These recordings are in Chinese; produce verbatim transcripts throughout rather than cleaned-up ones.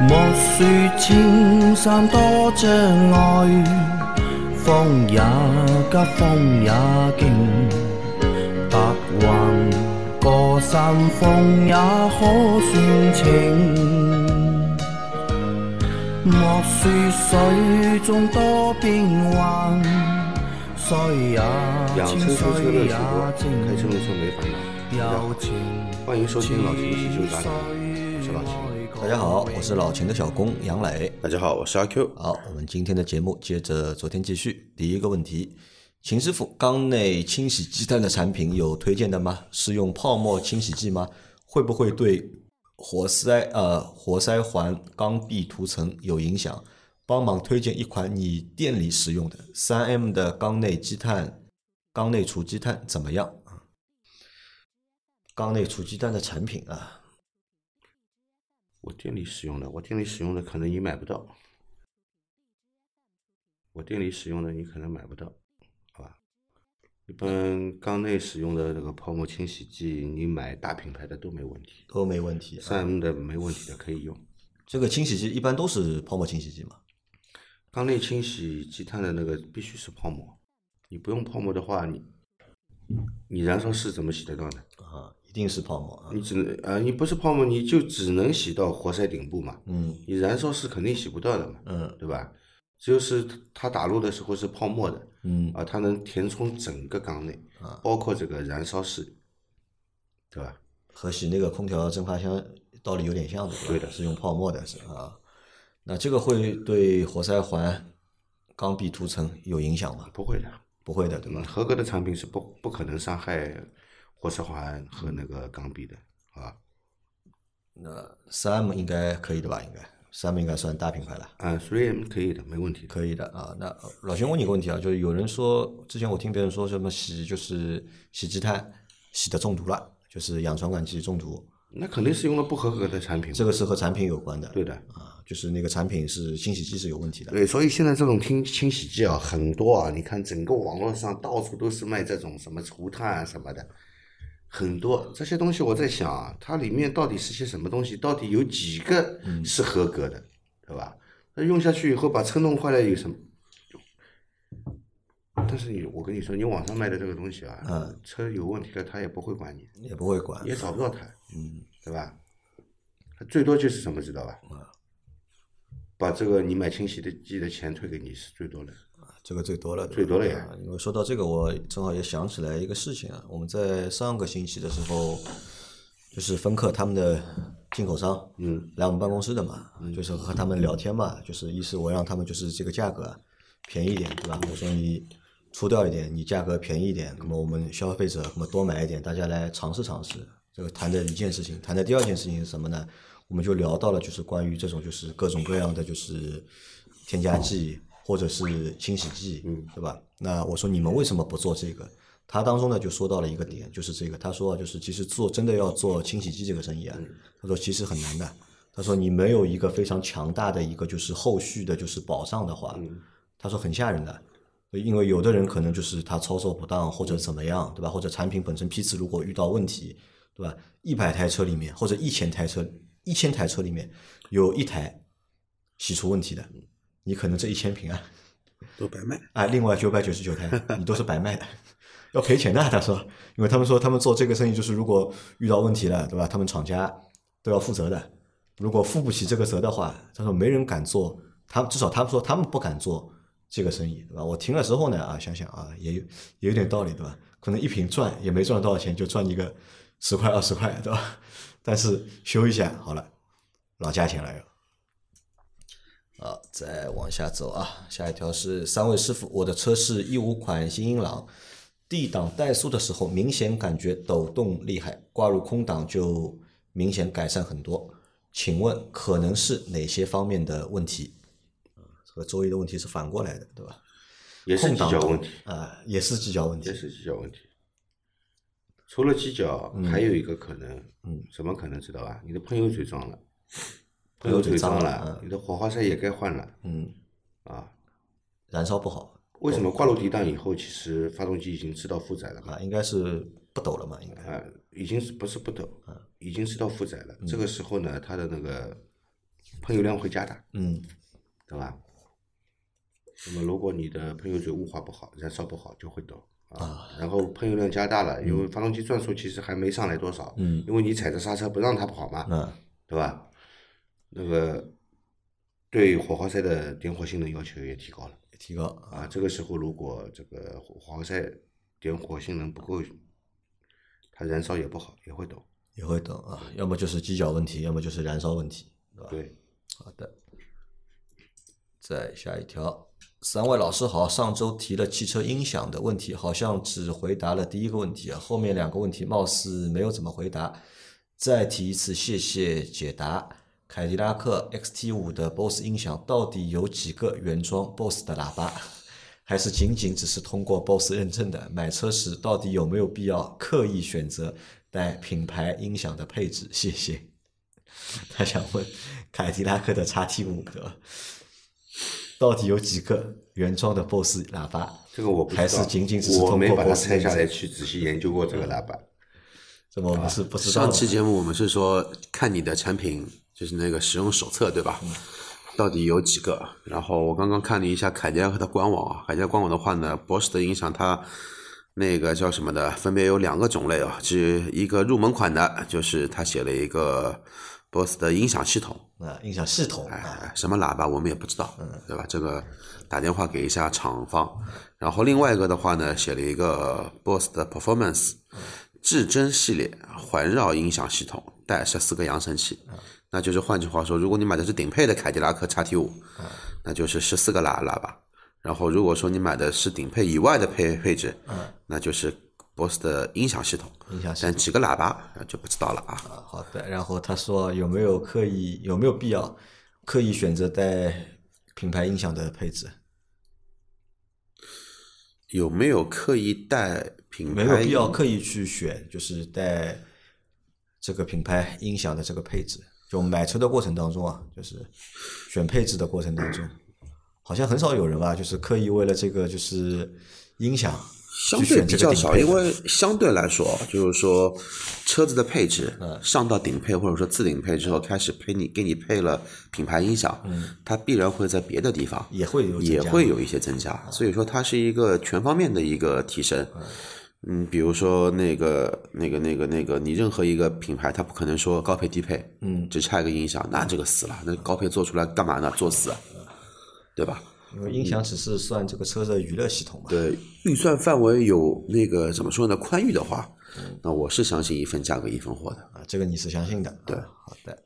莫说千山多障碍，風也急，風也勁，白雲過山峰也可算情。莫說水中多變幻，水也清，水也靜，柔情似水。大家好，我是老秦的小工杨磊。大家好，我是阿 Q。 好，我们今天的节目接着昨天继续。第一个问题，秦师傅，缸内清洗鸡蛋的产品有推荐的吗？是用泡沫清洗剂吗？会不会对活塞呃活塞环缸壁涂层有影响？帮忙推荐一款你店里使用的 三 M 的缸内积碳缸内除积碳怎么样？缸内除积碳的产品啊，我店里使用的，我店里使用的可能你买不到，我店里使用的你可能买不到，好吧？一般缸内使用的那个泡沫清洗剂，你买大品牌的都没问题，都没问题。三 M 的没问题的可以用。这个清洗剂一般都是泡沫清洗剂嘛？缸内清洗积碳的那个必须是泡沫，你不用泡沫的话，你你燃烧室怎么洗得到呢？啊。一定是泡沫啊！你只能啊，你不是泡沫，你就只能洗到活塞顶部嘛。嗯，你燃烧室肯定洗不到的嘛。嗯，对吧？只有是它打入的时候是泡沫的。嗯，啊，它能填充整个缸内，啊、包括这个燃烧室，对吧？和洗那个空调蒸发箱道理有点像的，对的，是用泡沫的是啊。那这个会对活塞环、缸壁涂层有影响吗？不会的，不会的，对吧？合格的产品是不不可能伤害活塞环和那个缸壁的啊。那 三 M 应该可以的吧？应该 三 M 应该算大品牌了。嗯 ，三 M 可以的，没问题。可以的啊。那老兄问你个问题啊，就是有人说，之前我听别人说什么洗就是洗积碳洗的中毒了，就是氧传感器中毒。那肯定是用了不合格的产品。这个是和产品有关的。对的。啊，就是那个产品是清洗剂是有问题的。对，所以现在这种清清洗剂啊很多啊，你看整个网络上到处都是卖这种什么除碳啊什么的。很多这些东西我在想啊，它里面到底是些什么东西，到底有几个是合格的，嗯、对吧？那用下去以后把车弄坏了有什么？但是你，我跟你说，你网上卖的这个东西啊，嗯、车有问题了他也不会管你，也不会管，也找不到他，嗯，对吧？最多就是什么知道吧？嗯、把这个你买清洗的剂的钱退给你是最多的。这个最多了，最多了呀！因为说到这个，我正好也想起来一个事情啊。我们在上个星期的时候，就是芬克他们的进口商，嗯，来我们办公室的嘛，嗯、就是和他们聊天嘛。就是一是我让他们就是这个价格、啊、便宜一点，对吧？我说你出掉一点，你价格便宜一点，那么我们消费者那么多买一点，大家来尝试尝试。这个谈的一件事情，谈的第二件事情是什么呢？我们就聊到了就是关于这种就是各种各样的就是添加剂。或者是清洗剂，对吧？那我说你们为什么不做这个？他当中呢就说到了一个点，就是这个，他说就是其实做真的要做清洗剂这个生意啊，他说其实很难的。他说你没有一个非常强大的一个就是后续的就是保障的话，他说很吓人的。因为有的人可能就是他操作不当或者怎么样，对吧？或者产品本身批次如果遇到问题，对吧？一百台车里面或者一千台车一千台车里面有一台洗出问题的。你可能这一千瓶啊都白卖啊，另外九百九十九台你都是白卖的，要赔钱的。他说，因为他们说他们做这个生意就是如果遇到问题了，对吧？他们厂家都要负责的，如果负不起这个责的话，他说没人敢做，他至少他们说他们不敢做这个生意，对吧？我听了之后呢啊，想想啊，也有也有点道理，对吧？可能一瓶赚也没赚多少钱，就赚一个十块二十块，对吧？但是修一下好了，老价钱了又。好，再往下走啊，下一条是三位师傅，我的车是一五款新英朗 D 档怠速的时候明显感觉抖动厉害，挂入空档就明显改善很多，请问可能是哪些方面的问题？这个周一的问题是反过来的，对吧？也是机脚问题啊，也是机脚问题，也是机脚问题。除了机脚，嗯、还有一个可能，嗯，什么可能知道吧？你的喷油嘴撞了。喷油嘴脏了，你的火花塞也该换了。嗯，啊，燃烧不好。为什么挂入D档以后，其实发动机已经知道负载了嘛？啊，应该是不抖了嘛？应该啊，已经是不是不抖？啊，已经知道负载了。这个时候呢，它的那个喷油量会加大，嗯，对吧？那么如果你的喷油嘴雾化不好，燃烧不好，就会抖啊。然后喷油量加大了，因为发动机转速其实还没上来多少，嗯，因为你踩着刹车不让它跑嘛，嗯，对吧？那个对火花塞的点火性能要求也提高了，提高啊。这个时候如果这个火花塞点火性能不够，它燃烧也不好，也会抖，也会抖啊。要么就是机脚问题，要么就是燃烧问题，对吧？对，好的。再下一条，三位老师好，上周提了汽车音响的问题，好像只回答了第一个问题啊，后面两个问题貌似没有怎么回答。再提一次，谢谢解答。凯迪拉克 X T 五 的 B O S S 音响到底有几个原装 B O S S 的喇叭？还是仅仅只是通过 B O S S 认证的？买车时到底有没有必要刻意选择带品牌音响的配置？谢谢。他想问凯迪拉克的 X T 五 的到底有几个原装的 B O S S 喇叭？这个我不知道，还是仅仅只是通过 B O S S 认证的？我没把它拆下来去仔细研究过这个喇叭。这么我们是不知道的。上期节目我们是说看你的产品，就是那个使用手册对吧？嗯，到底有几个？然后我刚刚看了一下凯迪拉克的官网啊，凯迪拉克官网的话呢，博士的音响它那个叫什么的，分别有两个种类啊，是一个入门款的，就是它写了一个博士的音响系统啊，音响系统，哎，什么喇叭我们也不知道，嗯，对吧？这个打电话给一下厂方。然后另外一个的话呢，写了一个博士的 performance 至臻系列环绕音响系统，带十四个扬声器。那就是换句话说，如果你买的是顶配的凯迪拉克 X T 五， 那就是十四个喇喇叭。然后如果说你买的是顶配以外的配配置，那就是 B O S S 的音响系统，但几个喇叭就不知道了啊。好的。然后他说有没有刻意有没有必要刻意选择带品牌音响的配置？有没有刻意带品牌？没有必要刻意去选，就是带这个品牌音响的这个配置。就买车的过程当中啊，就是选配置的过程当中，好像很少有人吧，就是刻意为了这个就是音响相对比较少，因为相对来说就是说车子的配置上到顶配或者说次顶配之后，开始配你给你配了品牌音响，嗯，它必然会在别的地方也会有也会有一些增加，所以说它是一个全方面的一个提升。嗯嗯，比如说那个那个那个那个，你任何一个品牌，它不可能说高配低配，嗯，只差一个音响，那这个死了，那高配做出来干嘛呢？作死，对吧？因为音响只是算这个车的娱乐系统嘛。对，预算范围有那个怎么说呢？宽裕的话，嗯，那我是相信一分价格一分货的啊，这个你是相信的，对，好的。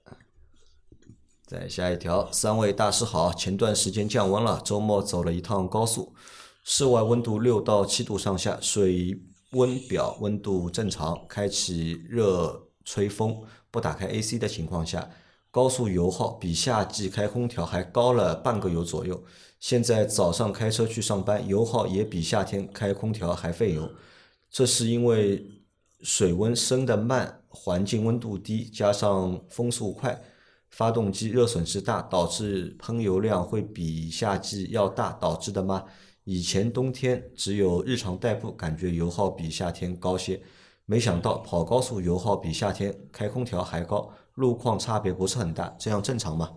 再下一条，三位大师好，前段时间降温了，周末走了一趟高速，室外温度六到七度上下，水温表温度正常，开启热吹风不打开 A C 的情况下，高速油耗比夏季开空调还高了半个油左右。现在早上开车去上班，油耗也比夏天开空调还费油，这是因为水温升得慢，环境温度低，加上风速快，发动机热损失大，导致喷油量会比夏季要大导致的吗？以前冬天只有日常代步感觉油耗比夏天高些，没想到跑高速油耗比夏天开空调还高，路况差别不是很大，这样正常吗？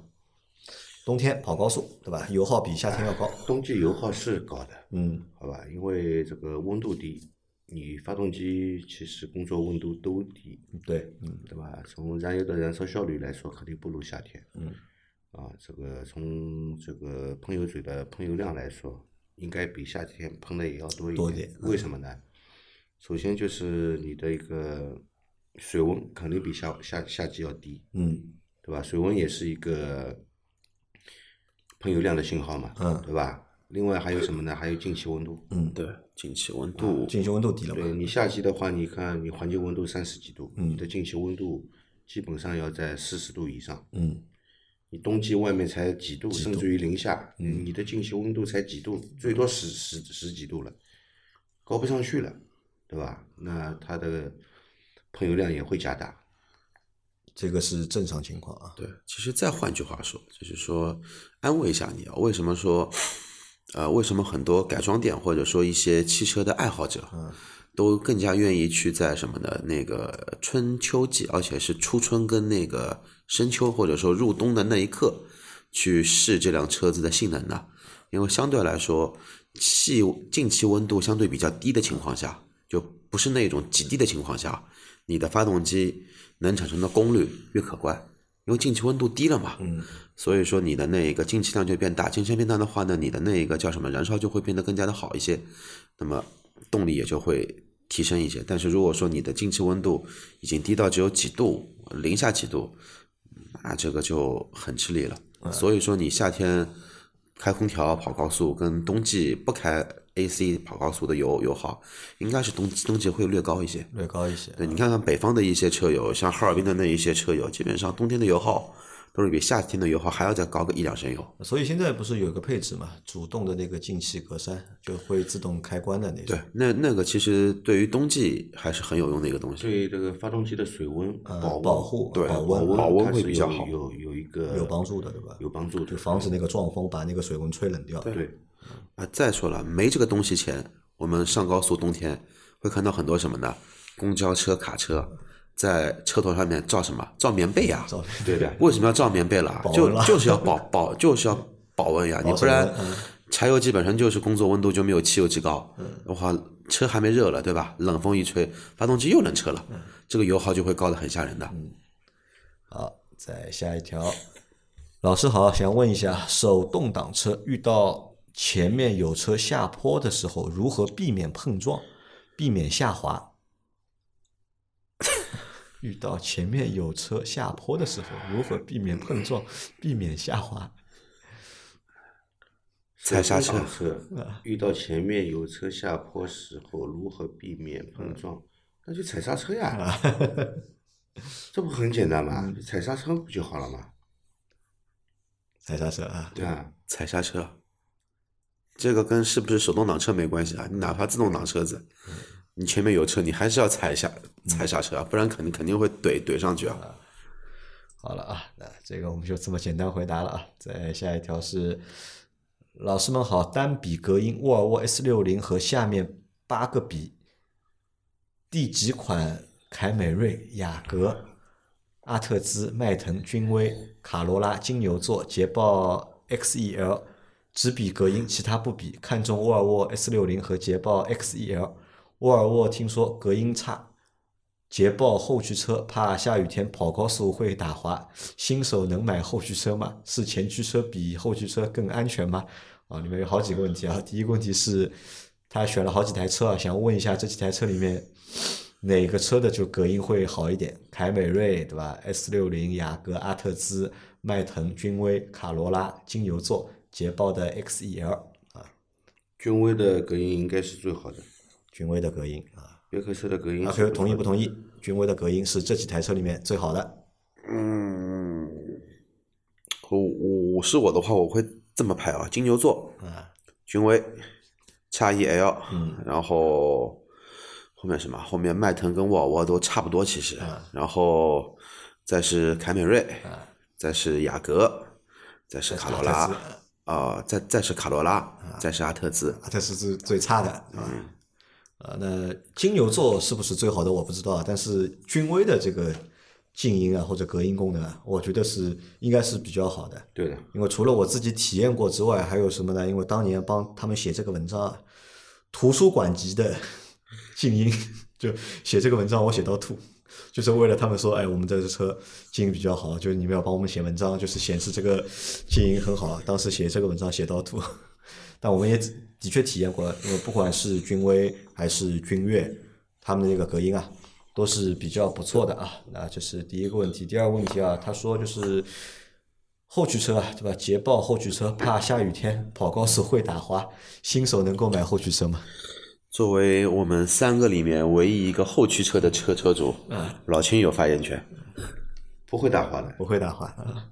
冬天跑高速对吧，油耗比夏天要高，冬季油耗是高的，嗯，好吧，因为这个温度低，你发动机其实工作温度都低，对，嗯，对吧？从燃油的燃烧效率来说肯定不如夏天，嗯，啊，这个从这个喷油嘴的喷油量来说，应该比夏天喷的也要多一 点, 多点、嗯，为什么呢？首先就是你的一个水温肯定比夏夏夏季要低，嗯，对吧？水温也是一个喷油量的信号嘛，嗯，对吧？另外还有什么呢？还有进气温度，嗯，对，进气温度，啊，进气温度低了嘛？对，你夏季的话，你看你环境温度三十几度，嗯，你的进气温度基本上要在四十度以上，嗯。你冬季外面才几度，甚至于零下，嗯，你的进气温度才几度，最多十十十几度了，高不上去了，对吧？那它的喷油量也会加大，这个是正常情况啊。对，其实再换句话说，就是说安慰一下你啊，为什么说，呃，为什么很多改装店或者说一些汽车的爱好者，嗯，都更加愿意去在什么的那个春秋季，而且是初春跟那个深秋或者说入冬的那一刻去试这辆车子的性能的，因为相对来说气进气温度相对比较低的情况下，就不是那种极低的情况下，你的发动机能产生的功率越可观，因为进气温度低了嘛，嗯，所以说你的那个进气量就变大，进气量变大的话呢，你的那个叫什么燃烧就会变得更加的好一些，那么动力也就会提升一些。但是如果说你的进气温度已经低到只有几度，零下几度，那这个就很吃力了。所以说你夏天开空调跑高速跟冬季不开 A C 跑高速的油油耗应该是冬季冬季会略高一些，略高一些。对，你看看北方的一些车友，像哈尔滨的那一些车友，基本上冬天的油耗都是比夏天的油耗还要再高个一两升油。所以现在不是有一个配置嘛，主动的那个进气格栅就会自动开关的那种。对，那那个其实对于冬季还是很有用的一个东西。对这个发动机的水温保、呃、保护，对保温保温会比较好，有有一个有帮助的，对吧？有帮助的，就防止那个撞风把那个水温吹冷掉。对。对啊，再说了，没这个东西前，我们上高速冬天会看到很多什么呢？公交车、卡车在车头上面罩什么？罩棉被呀、啊！对对，为什么要罩棉被了？就就是要保保，就是要保温呀、啊！你不然，柴油机本身就是工作温度就没有汽油机高，的话车还没热了，对吧？冷风一吹，发动机又冷车了，这个油耗就会高得很吓人的。嗯、好，再下一条，老师好，想问一下，手动挡车遇到前面有车下坡的时候如何避免碰撞避免下滑？遇到前面有车下坡的时候如何避免碰撞避免下滑？踩刹车。遇到前面有车下坡时候如何避免碰撞？那就踩刹车呀。这不很简单吗？踩刹车不就好了吗？踩刹车啊。对啊，踩刹车。这个跟是不是手动挡车没关系啊，你哪怕自动挡车子，你前面有车，你还是要踩一下踩刹车啊，不然肯定肯定会怼怼上去啊。好了啊，那这个我们就这么简单回答了啊。再下一条是，老师们好，单比隔音沃尔沃 S 六十 和下面八个比，第几款凯美瑞、雅阁、阿特兹、迈腾、君威、卡罗拉、金牛座、捷豹 X E L。只比隔音其他不比，看中沃尔沃 S 六十 和捷豹 X E L。 沃尔沃听说隔音差，捷豹后驱车怕下雨天跑高速会打滑，新手能买后驱车吗？是前驱车比后驱车更安全吗？啊，里面有好几个问题啊。第一个问题是他选了好几台车啊，想问一下这几台车里面哪个车的就隔音会好一点？凯美瑞对吧 ?S 六十 雅阁、阿特兹、迈腾、君威、卡罗拉、金牛座、捷豹的 X E L 啊，君威的隔音应该是最好的。君威的隔音啊，别克车的隔音。阿 Q 同意不同意？君威的隔音是这几台车里面最好的。嗯，我我是我的话，我会这么排啊：金牛座啊，君威，叉 E L， 嗯，然后后面什么？后面迈腾跟沃尔沃都差不多其实，啊、然后再是凯美瑞，啊、再是雅阁，再是卡罗拉。呃再再是卡罗拉、啊、再是阿特兹。阿特兹是最差的。嗯。呃那金牛座是不是最好的我不知道，但是君威的这个静音啊或者隔音功能啊，我觉得是应该是比较好的。对的。因为除了我自己体验过之外还有什么呢？因为当年帮他们写这个文章啊，图书馆级的静音，就写这个文章我写到吐。就是为了他们说，哎，我们这车静音比较好，就是你们要帮我们写文章，就是显示这个静音很好。当时写这个文章写到吐，但我们也的确体验过，因为不管是君威还是君越，他们的那个隔音啊，都是比较不错的啊。那这是第一个问题。第二个问题啊，他说就是后驱车啊，对吧？捷豹后驱车怕下雨天跑高速会打滑，新手能够买后驱车吗？作为我们三个里面唯一一个后驱车的车车主，啊、老秦有发言权，不会打滑的，不会打滑。啊、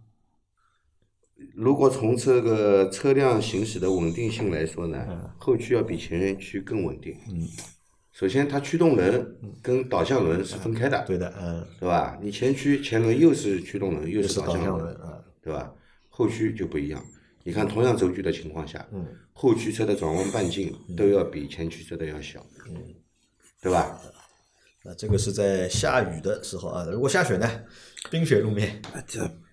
如果从这个车辆行驶的稳定性来说呢，啊、后驱要比前驱更稳定。嗯，首先它驱动轮跟导向轮是分开的，啊、对的，嗯、啊，对吧？你前驱前轮又是驱动轮，又是导向轮，啊、对吧？后驱就不一样。你看同样轴距的情况下，嗯、后驱车的转弯半径都要比前驱车的要小，嗯、对吧？那这个是在下雨的时候啊，如果下雪呢，冰雪路面，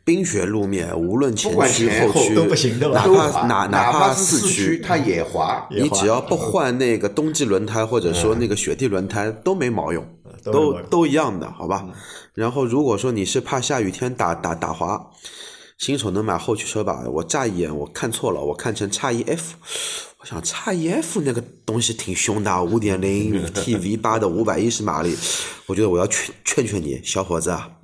冰雪路面无论前驱后驱都不行的，哪怕哪哪怕四驱它也滑，你只要不换那个冬季轮胎或者说那个雪地轮胎都没毛用，都都一样的，好吧？然后如果说你是怕下雨天打打打滑，新手能买后驱车吧？我乍一眼我看错了，我看成叉一 F。我想叉 E F 那个东西挺凶的 五点零 T V 八 的五百一十马力，我觉得我要劝劝劝你小伙子啊。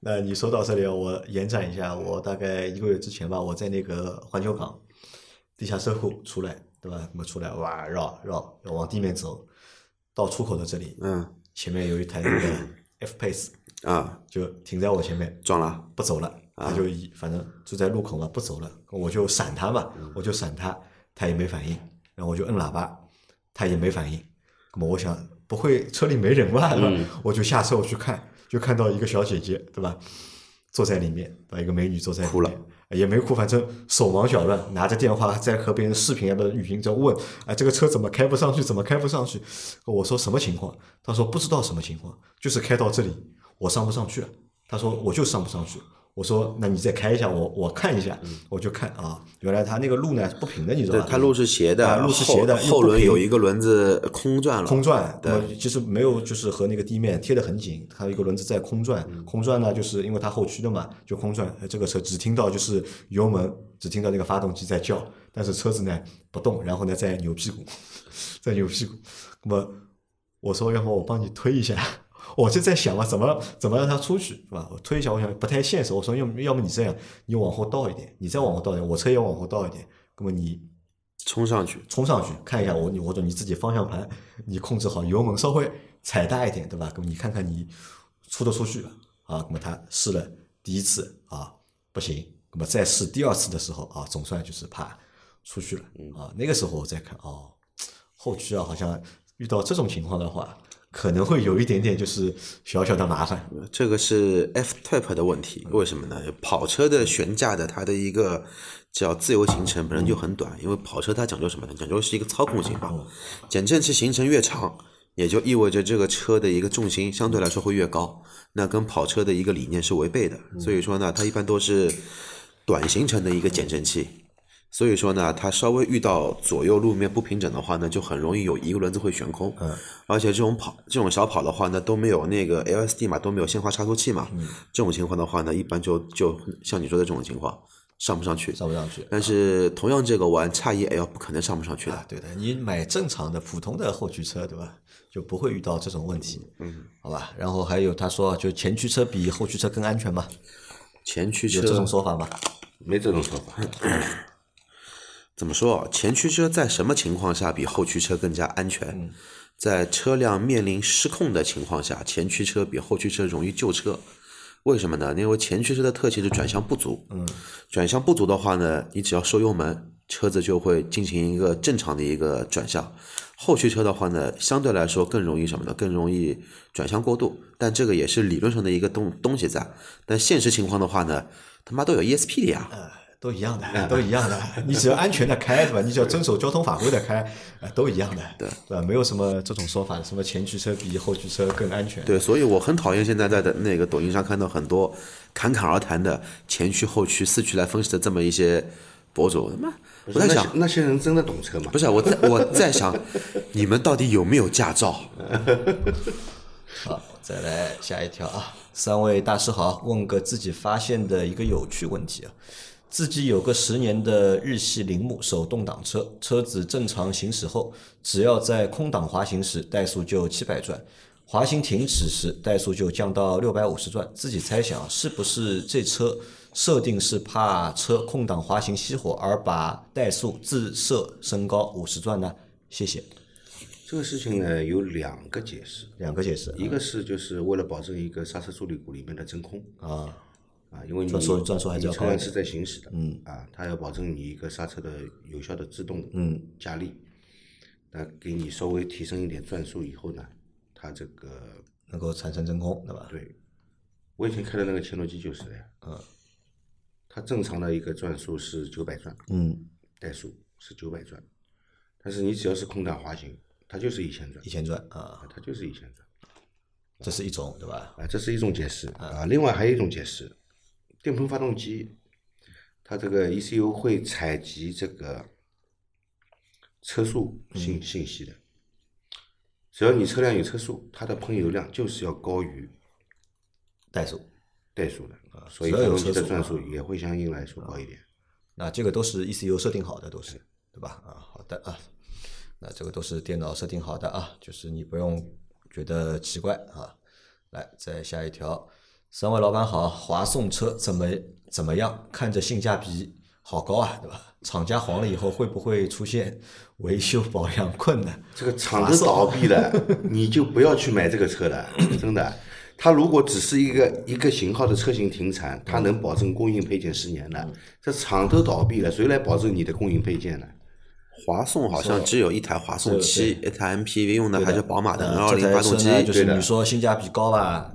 那你说到这里我延展一下，我大概一个月之前吧，我在那个环球港地下车库出来，对吧？我出来哇绕绕往地面走到出口的这里，嗯，前面有一台那个 F-Pace 啊，就停在我前面撞了不走了，他就反正就在路口嘛不走了，我就闪他嘛，我就闪他，他也没反应，然后我就摁喇叭，他也没反应。那么我想，不会车里没人吧？对吧？嗯、我就下车我去看，就看到一个小姐姐，对吧？坐在里面，对吧？一个美女坐在里面，哭了也没哭，反正手忙脚乱，拿着电话在和别人视频啊的语音在问，啊，这个车怎么开不上去？怎么开不上去？我说什么情况？他说不知道什么情况，就是开到这里我上不上去了。他说我就上不上去。我说那你再开一下我我看一下、嗯、我就看啊，原来它那个路呢不平的，你知道吧？对，它路是斜的、啊、路是斜的， 后, 后轮有一个轮子空转了，空转对，就是没有就是和那个地面贴得很紧，它有一个轮子在空转、嗯、空转呢就是因为它后驱的嘛就空转，这个车只听到就是油门，只听到那个发动机在叫，但是车子呢不动，然后呢在扭屁股在扭屁股。那么我说要么我帮你推一下，我就在想嘛，怎么怎么让他出去，是吧？我推一下，我想不太现实。我说要么，要么你这样，你往后倒一点，你再往后倒一点，我车也往后倒一点。那么你冲上去，冲上去看一下我，你或者你自己方向盘，你控制好油门，稍微踩大一点，对吧？那么你看看你出得出去啊？那么他试了第一次啊，不行。那么再试第二次的时候啊，总算就是啪出去了啊。那个时候我再看哦，后驱啊，好像遇到这种情况的话。可能会有一点点就是小小的麻烦，这个是 F-Type 的问题。为什么呢？跑车的悬架的它的一个叫自由行程本身就很短，因为跑车它讲究什么呢？讲究是一个操控性吧。减震器行程越长，也就意味着这个车的一个重心相对来说会越高，那跟跑车的一个理念是违背的。所以说呢，它一般都是短行程的一个减震器。所以说呢，它稍微遇到左右路面不平整的话呢，就很容易有一个轮子会悬空。嗯，而且这种跑这种小跑的话呢，都没有那个 L S D 嘛，都没有限滑差速器嘛。嗯，这种情况的话呢，一般就就像你说的这种情况，上不上去，上不上去。但是同样这个玩差一 L 不可能上不上去的。啊、对的，你买正常的普通的后驱车，对吧？就不会遇到这种问题。嗯，好吧。然后还有他说，就前驱车比后驱车更安全嘛？前驱车有这种说法吗？没这种说法。怎么说？前驱车在什么情况下比后驱车更加安全？嗯、在车辆面临失控的情况下，前驱车比后驱车容易救车。为什么呢？因为前驱车的特性是转向不足。嗯，转向不足的话呢，你只要收油门，车子就会进行一个正常的一个转向。后驱车的话呢，相对来说更容易什么呢？更容易转向过度。但这个也是理论上的一个东东西在。但现实情况的话呢，他妈都有 E S P 的呀。嗯，都一样的，都一样的。你只要安全的开，对吧？你只要遵守交通法规的开，都一样的，对吧？没有什么这种说法，什么前驱车比后驱车更安全。对，所以我很讨厌现在在的那个抖音上看到很多侃侃而谈的前驱、后驱、四驱来分析的这么一些博主。他妈，我在想，那些人真的懂车吗？不是，我在我在想，你们到底有没有驾照？好，再来下一条啊！三位大师好，问个自己发现的一个有趣问题啊。自己有个十年的日系铃木手动挡车，车子正常行驶后，只要在空档滑行时，怠速就七百转，滑行停止时，怠速就降到六百五十转。自己猜想，是不是这车设定是怕车空档滑行熄火，而把怠速自设升高五十转呢？谢谢。这个事情呢，有两个解释，两个解释，一个是就是为了保证一个刹车助力鼓里面的真空啊。啊，因为你你车辆是在行驶的，嗯，啊，它要保证你一个刹车的有效的制动，嗯，加力，那给你稍微提升一点转速以后呢，它这个能够产生真空，对吧？对，我以前开的那个切诺基就是的呀，嗯，它正常的一个转速是九百转，嗯，怠速是九百转，但是你只要是空档滑行，它就是一千转。一千转啊，它就是一千转。这是一种对吧？啊，这是一种解释啊。另外还有一种解释，电喷发动机，它这个 E C U 会采集这个车速信信息的。嗯，只要你车辆有车速，它的喷油量就是要高于怠速，怠速的，所以发动机的转速也会相应来说高一点。那这个都是 E C U 设定好的，都是对吧？啊，好的啊，那这个都是电脑设定好的啊，就是你不用觉得奇怪啊。来，再下一条，三位老板好，华颂车怎么怎么样？看着性价比好高啊，对吧？厂家黄了以后会不会出现维修保养困难？这个厂子倒闭了，你就不要去买这个车了，真的。它如果只是一个一个型号的车型停产，它能保证供应配件十年的，这厂都倒闭了，谁来保证你的供应配件呢？华颂好像只有一台华颂七，一台 M P V 用的还是宝马的二零发动机。就是你说性价比高吧？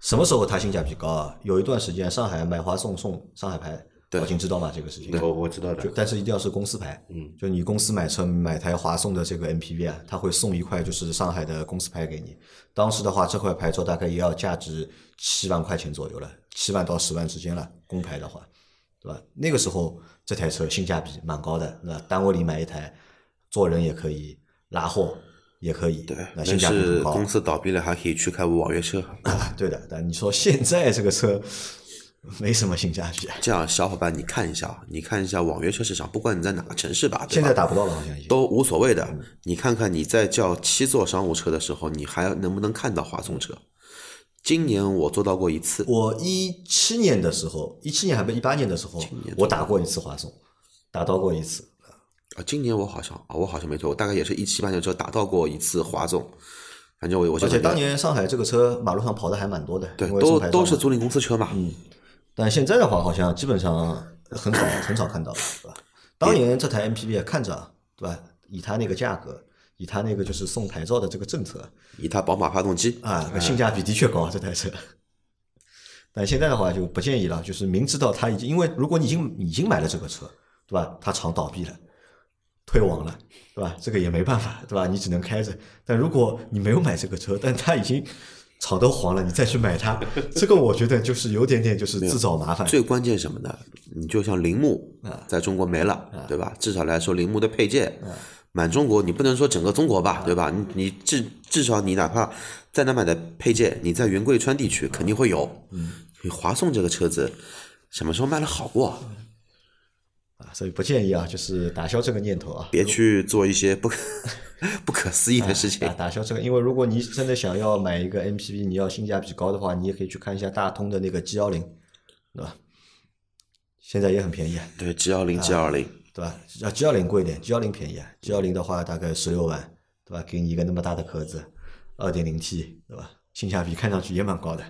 什么时候它性价比高啊？有一段时间上海买华颂送上海牌。我已经知道嘛这个事情，我我知道的，但是一定要是公司牌，嗯，就你公司买车买台华颂的这个 M P V 啊，他会送一块就是上海的公司牌给你。当时的话，这块牌照大概也要价值七万块钱左右了，七万到十万之间了，公牌的话，对吧？那个时候这台车性价比蛮高的，那单位里买一台，做人也可以，拉货也可以，对，那性价比很高。但是公司倒闭了，还可以去开网约车。对的，但你说现在这个车。没什么性价比。这样，小伙伴，你看一下，你看一下网约车市场，不管你在哪个城市吧，现在打不到了，好像都无所谓的。嗯，你看看你在叫七座商务车的时候，你还能不能看到华颂车？今年我做到过一次，我一七年的时候，一七年还不一八年的时候，我打过一次华颂，打到过一次。啊，今年我好像啊，我好像没做，我大概也是一七八年之后打到过一次华颂。反正我我而且当年上海这个车马路上跑的还蛮多的，对，都都是租赁公司车嘛。嗯。但现在的话，好像基本上很少很少看到，对吧？当年这台 M P V 看着，对吧？以它那个价格，以它那个就是送牌照的这个政策，以它宝马发动机啊，性价比的确高，这台车。但现在的话就不建议了，就是明知道它已经，因为如果你已经已经买了这个车，对吧？它厂倒闭了，退网了，对吧？这个也没办法，对吧？你只能开着。但如果你没有买这个车，但它已经。炒都黄了，你再去买它，这个我觉得就是有点点就是自找麻烦。最关键什么呢？你就像铃木在中国没了，啊、对吧？至少来说，铃木的配件、啊、满中国，你不能说整个中国吧，啊、对吧？你你至至少你哪怕在哪买的配件，你在云贵川地区肯定会有。嗯，华颂这个车子什么时候卖了好过？啊，所以不建议啊，就是打消这个念头啊，别去做一些不可不可思议的事情、啊。打消这个，因为如果你真的想要买一个 M P V， 你要性价比高的话，你也可以去看一下大通的那个 G 一零， 对吧？现在也很便宜、啊。对 ，G 一零 G 二零， 对吧？啊 ，G 一零 贵一点 ，G 一零 便宜、啊、，G 一零 的话大概十六万，对吧？给你一个那么大的壳子，二点零 T， 对吧？性价比看上去也蛮高的。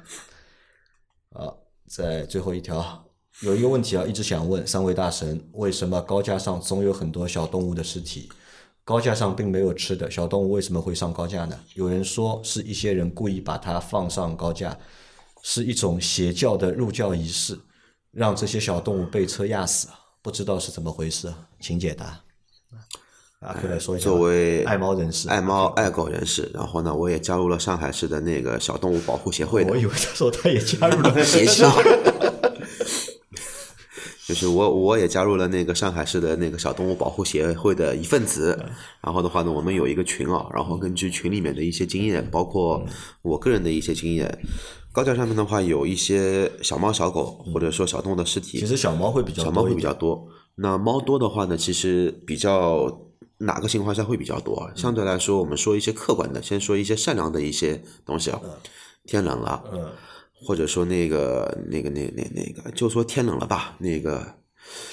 好，在最后一条。有一个问题啊，一直想问三位大神，为什么高架上总有很多小动物的尸体？高架上并没有吃的，小动物为什么会上高架呢？有人说是一些人故意把它放上高架，是一种邪教的入教仪式，让这些小动物被车压死，不知道是怎么回事，请解答。阿Q来说一下，作为爱猫人士、爱猫爱狗人士，然后呢，我也加入了上海市的那个小动物保护协会的。我以为他说他也加入了邪教。就是我我也加入了那个上海市的那个小动物保护协会的一份子，然后的话呢，我们有一个群啊，然后根据群里面的一些经验，包括我个人的一些经验，高架上面的话有一些小猫小狗或者说小动物的尸体，其实小猫会比较多，小猫会比较多。那猫多的话呢，其实比较哪个情况下会比较多？相对来说，我们说一些客观的，先说一些善良的一些东西啊，天冷了。嗯。或者说那个那个那那那个，就说天冷了吧，那个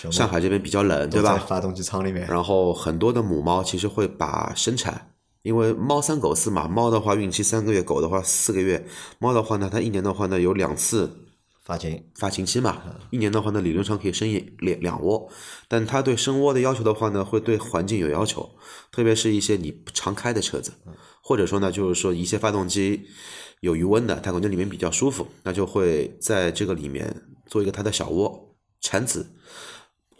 上海这边比较冷，对吧？发动机舱里面，然后很多的母猫其实会把生产，因为猫三狗四嘛，猫的话孕期三个月，狗的话四个月，猫的话呢，它一年的话呢有两次发情发情期嘛，一年的话呢理论上可以生两两窝，但它对生窝的要求的话呢，会对环境有要求，特别是一些你常开的车子，或者说呢，就是说一些发动机。有余温的，它感觉里面比较舒服，那就会在这个里面做一个它的小窝，产子，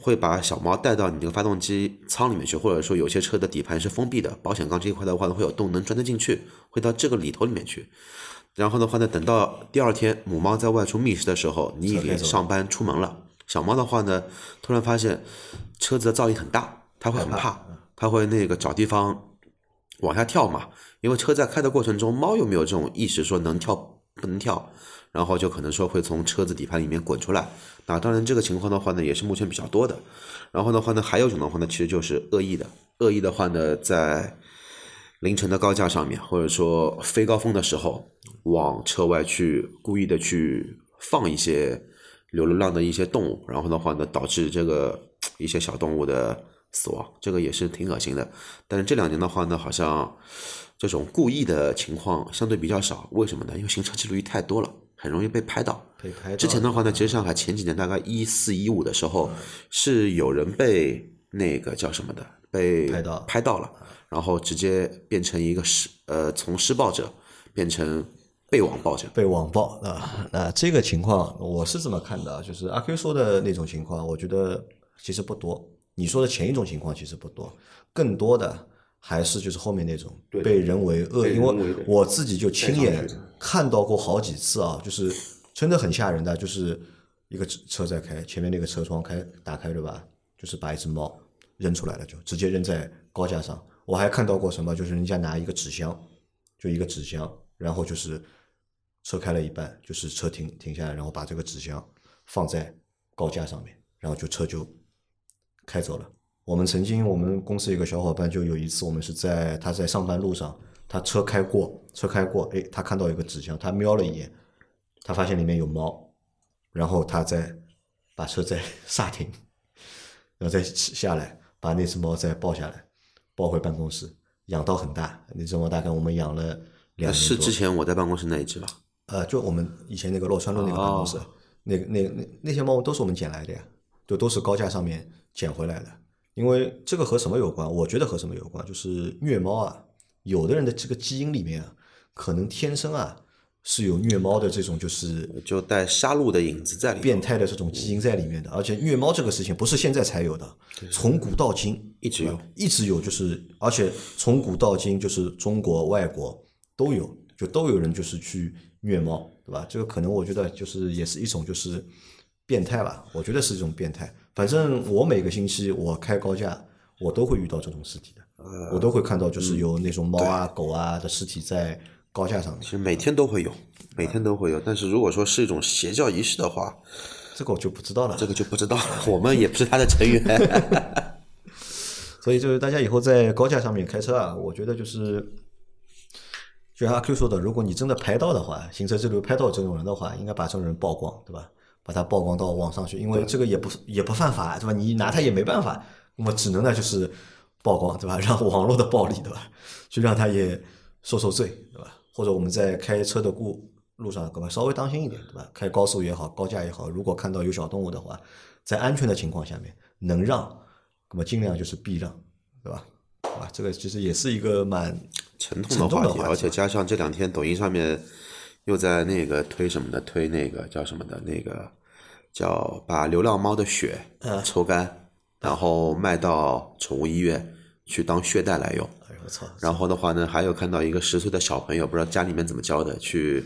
会把小猫带到你这个发动机舱里面去，或者说有些车的底盘是封闭的，保险杠这一块的话呢会有动能钻得进去，会到这个里头里面去。然后的话呢，等到第二天母猫在外出觅食的时候，你已经上班出门了，小猫的话呢突然发现车子的噪音很大，它会很怕，它会那个找地方往下跳嘛，因为车在开的过程中猫又没有这种意识说能跳不能跳，然后就可能说会从车子底盘里面滚出来。那当然这个情况的话呢也是目前比较多的。然后的话呢还有一种的话呢其实就是恶意的，恶意的话呢在凌晨的高架上面，或者说非高峰的时候往车外去故意的去放一些流浪的一些动物，然后的话呢导致这个一些小动物的死亡，这个也是挺恶心的。但是这两年的话呢好像这种故意的情况相对比较少，为什么呢？因为行车记录仪太多了，很容易被拍到。被拍到之前的话呢，其实上海前几年大概一四一五的时候、嗯、是有人被那个叫什么的被拍到拍到了，然后直接变成一个施呃从施暴者变成被网暴者。被网暴啊，那这个情况我是这么看的，就是阿 Q 说的那种情况我觉得其实不多。你说的前一种情况其实不多，更多的还是就是后面那种被人为恶，因为我自己就亲眼看到过好几次啊，就是真的很吓人的，就是一个车在开，前面那个车窗开打开对吧，就是把一只猫扔出来了，就直接扔在高架上。我还看到过什么，就是人家拿一个纸箱，就一个纸箱，然后就是车开了一半，就是车停停下来，然后把这个纸箱放在高架上面，然后就车就开走了。我们曾经我们公司有个小伙伴，就有一次我们是在他在上班路上，他车开过车开过诶，他看到一个纸箱，他瞄了一眼，他发现里面有猫，然后他再把车再刹停，然后再下来把那只猫再抱下来，抱回办公室，养到很大。那只猫大概我们养了两年多。是之前我在办公室那一只吧？呃，就我们以前那个洛川路那个办公室、哦、那个那那那些猫都是我们捡来的呀，就都是高架上面捡回来的。因为这个和什么有关，我觉得和什么有关，就是虐猫啊，有的人的这个基因里面啊，可能天生啊是有虐猫的这种就是就带杀戮的影子在里面，变态的这种基因在里面的。而且虐猫这个事情不是现在才有的，从古到今一直有一直有，就是而且从古到今就是中国外国都有，就都有人就是去虐猫对吧。这个可能我觉得就是也是一种就是变态吧，我觉得是一种变态。反正我每个星期我开高架我都会遇到这种尸体的、呃、我都会看到就是有那种猫啊、嗯、狗啊的尸体在高架上面。其实每天都会有，每天都会有、嗯、但是如果说是一种邪教仪式的话，这个我就不知道了，这个就不知道了我们也不是他的成员所以就是大家以后在高架上面开车啊，我觉得就是就像阿 Q 说的，如果你真的拍到的话，行车记录拍到这种人的话，应该把这种人曝光对吧，把它曝光到网上去，因为这个也不也不犯法，对吧？你拿它也没办法，那么只能呢就是曝光，对吧？让网络的暴力，对吧？就让它也受受罪，对吧？或者我们在开车的路上，对吧？稍微当心一点，对吧？开高速也好，高架也好，如果看到有小动物的话，在安全的情况下面，能让，那么尽量就是避让，对吧？啊，这个其实也是一个蛮沉痛的话题，而且加上这两天抖音上面。又在那个推什么的，推那个叫什么的，那个叫把流浪猫的血抽干、嗯、然后卖到宠物医院去当血袋来用、哎、然后的话呢还有看到一个十岁的小朋友，不知道家里面怎么教的，去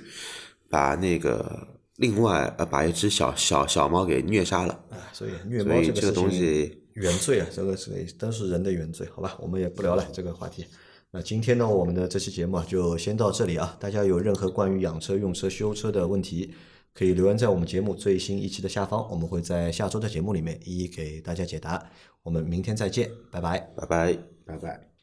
把那个另外呃把一只小小小猫给虐杀了、啊、所以虐猫这个东西原罪啊，这个是都是人的原罪。好吧，我们也不聊了这个话题。那今天呢我们的这期节目就先到这里啊，大家有任何关于养车用车修车的问题可以留言在我们节目最新一期的下方，我们会在下周的节目里面一一给大家解答。我们明天再见，拜拜拜拜拜拜。